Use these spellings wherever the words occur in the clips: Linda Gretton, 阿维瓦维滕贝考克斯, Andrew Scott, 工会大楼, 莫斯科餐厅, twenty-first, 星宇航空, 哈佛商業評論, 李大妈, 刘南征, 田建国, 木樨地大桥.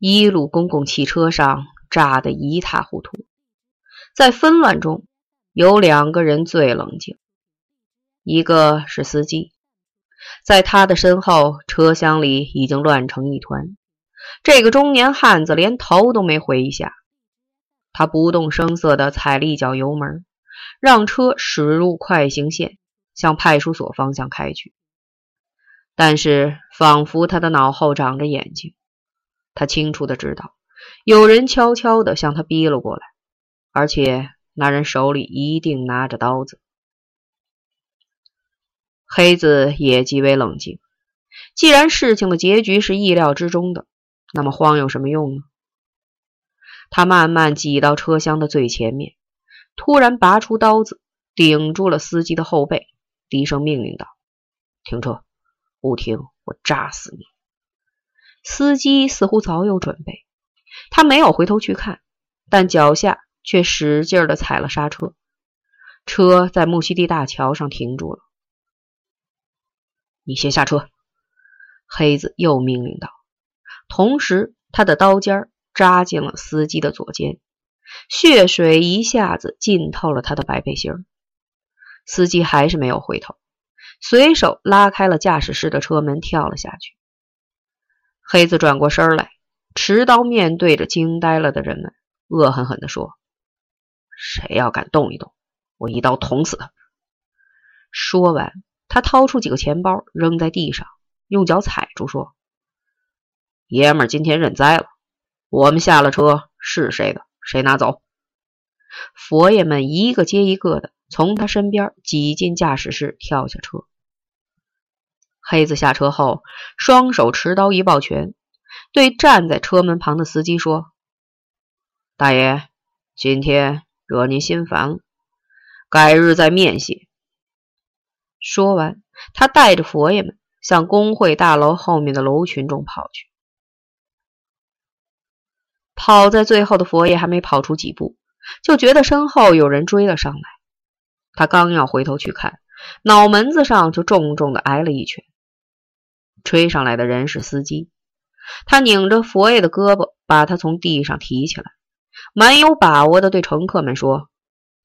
一路公共汽车上炸得一塌糊涂。在纷乱中，有两个人最冷静，一个是司机，在他的身后，车厢里已经乱成一团。这个中年汉子连头都没回一下，他不动声色地踩了一脚油门，让车驶入快行线，向派出所方向开去。但是仿佛他的脑后长着眼睛，他清楚地知道有人悄悄地向他逼了过来，而且那人手里一定拿着刀子。黑子也极为冷静，既然事情的结局是意料之中的，那么慌有什么用呢？他慢慢挤到车厢的最前面，突然拔出刀子，顶住了司机的后背，低声命令道：“停车，不停，我炸死你！”司机似乎早有准备，他没有回头去看，但脚下却使劲地踩了刹车，车在木樨地大桥上停住了。“你先下车！”黑子又命令道，同时他的刀尖扎进了司机的左肩，血水一下子浸透了他的白背心。司机还是没有回头，随手拉开了驾驶室的车门，跳了下去。黑子转过身来，持刀面对着惊呆了的人们，恶狠狠地说：“谁要敢动一动，我一刀捅死他！”说完，他掏出几个钱包扔在地上，用脚踩住说：“爷们儿今天认栽了，我们下了车，是谁的谁拿走。”佛爷们一个接一个的从他身边挤进驾驶室，跳下车。黑子下车后，双手持刀一抱拳，对站在车门旁的司机说：“大爷，今天惹您心烦了，改日再面谢。”说完，他带着佛爷们向工会大楼后面的楼群中跑去。跑在最后的佛爷还没跑出几步，就觉得身后有人追了上来。他刚要回头去看，脑门子上就重重地挨了一拳。追上来的人是司机，他拧着佛爷的胳膊，把他从地上提起来，蛮有把握地对乘客们说：“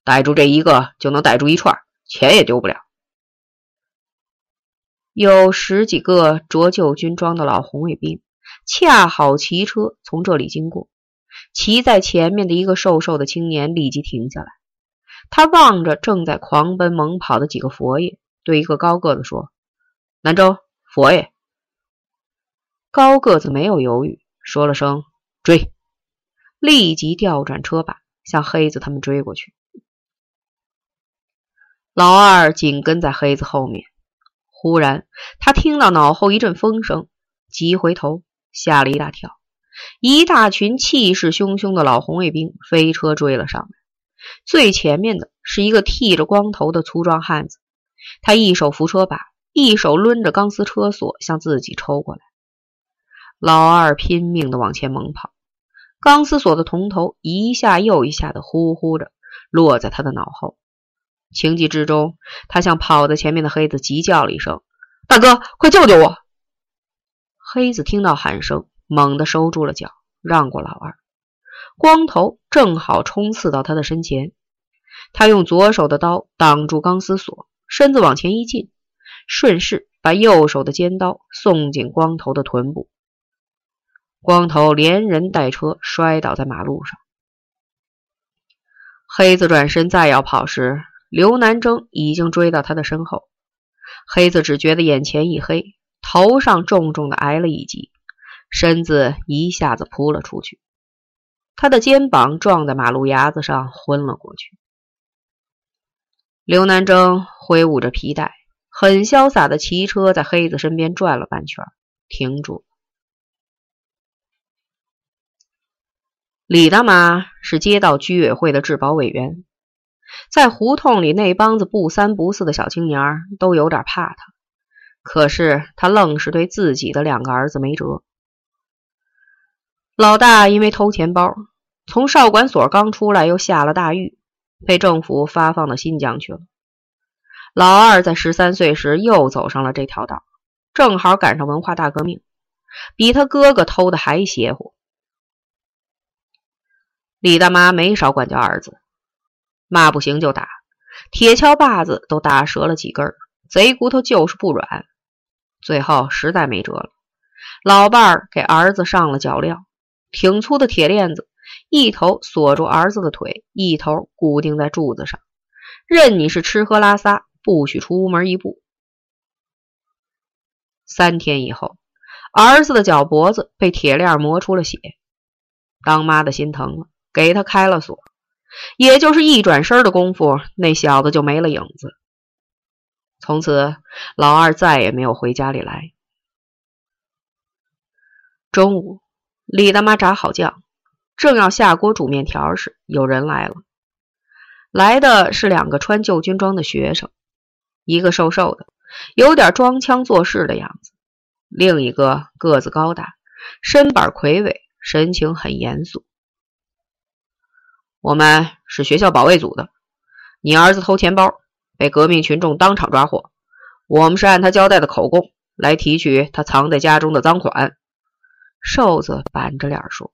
逮住这一个，就能逮住一串，钱也丢不了。”有十几个着旧军装的老红卫兵恰好骑车从这里经过，骑在前面的一个瘦瘦的青年立即停下来。他望着正在狂奔猛跑的几个佛爷，对一个高个子说：“南州佛爷。”高个子没有犹豫，说了声追，立即调转车把向黑子他们追过去。老二紧跟在黑子后面。忽然他听到脑后一阵风声，急回头，吓了一大跳。一大群气势汹汹的老红卫兵飞车追了上来，最前面的是一个剃着光头的粗壮汉子，他一手扶车把，一手抡着钢丝车锁向自己抽过来。老二拼命地往前猛跑，钢丝锁的铜头一下又一下地呼呼着落在他的脑后。情急之中，他向跑在前面的黑子急叫了一声：“大哥，快救救我！”黑子听到喊声，猛地收住了脚，让过老二。光头正好冲刺到他的身前，他用左手的刀挡住钢丝锁，身子往前一进，顺势把右手的尖刀送进光头的臀部。光头连人带车摔倒在马路上。黑子转身再要跑时，刘南征已经追到他的身后。黑子只觉得眼前一黑，头上重重地挨了一击，身子一下子扑了出去，他的肩膀撞在马路牙子上昏了过去。刘南征挥舞着皮带，很潇洒地骑车在黑子身边转了半圈，停住。李大妈是街道居委会的治保委员，在胡同里那帮子不三不四的小青年都有点怕他，可是他愣是对自己的两个儿子没辙。老大因为偷钱包从少管所刚出来，又下了大狱，被政府发放到新疆去了。老二在13岁时又走上了这条道，正好赶上文化大革命，比他哥哥偷的还邪乎，李大妈没少管教二子，骂不行就打，铁锹把子都打折了几根，贼骨头就是不软。最后实在没辙了，老伴儿给儿子上了脚镣，挺粗的铁链子一头锁住儿子的腿，一头固定在柱子上，任你是吃喝拉撒，不许出门一步。3天以后，儿子的脚脖子被铁链磨出了血，当妈的心疼了，给他开了锁。也就是一转身的功夫，那小子就没了影子。从此，老二再也没有回家里来。中午，李大妈炸好酱，正要下锅煮面条时，有人来了。来的是2个穿旧军装的学生，一个瘦瘦的，有点装腔作势的样子，另一个个子高大，身板魁伟，神情很严肃。我们是学校保卫组的，你儿子偷钱包，被革命群众当场抓获，我们是按他交代的口供来提取他藏在家中的赃款。瘦子板着脸说。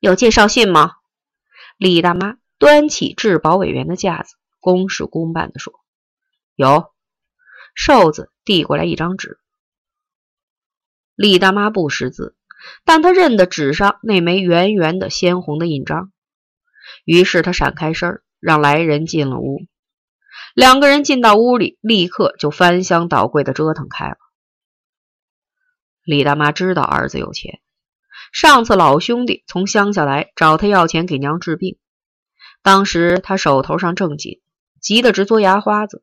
有介绍信吗？李大妈端起治保委员的架子，公事公办地说。有。瘦子递过来一张纸。李大妈不识字，但她认得纸上那枚圆圆的鲜红的印章，于是她闪开身，让来人进了屋。2个人进到屋里，立刻就翻箱倒柜的折腾开了。李大妈知道儿子有钱，上次老兄弟从乡下来找她要钱给娘治病，当时她手头上正紧，急得直嘬牙花子。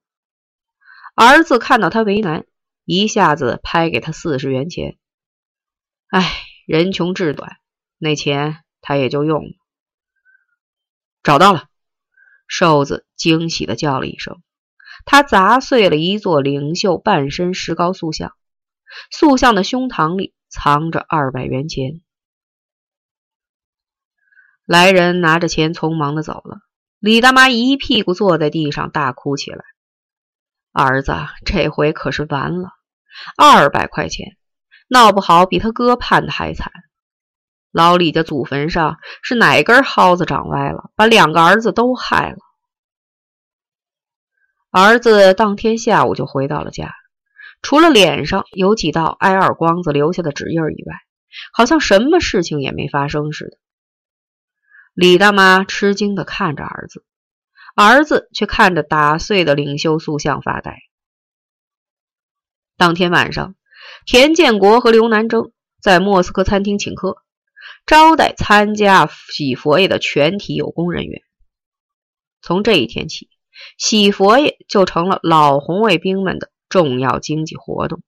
儿子看到他为难，一下子拍给他40元钱。哎，人穷志短，那钱他也就用了。找到了！瘦子惊喜地叫了一声。他砸碎了一座领袖半身石膏塑像，塑像的胸膛里藏着200元钱。来人拿着钱匆忙地走了，李大妈一屁股坐在地上大哭起来。儿子这回可是完了，200块钱，闹不好比他哥判的还惨。老李家祖坟上是哪根蒿子长歪了，把2个儿子都害了。儿子当天下午就回到了家，除了脸上有几道挨耳光子留下的指印以外，好像什么事情也没发生似的。李大妈吃惊地看着儿子，儿子却看着打碎的领袖塑像发呆。当天晚上，田建国和刘南征在莫斯科餐厅请客，招待参加洗佛爷的全体有功人员。从这一天起，洗佛爷就成了老红卫兵们的重要经济活动。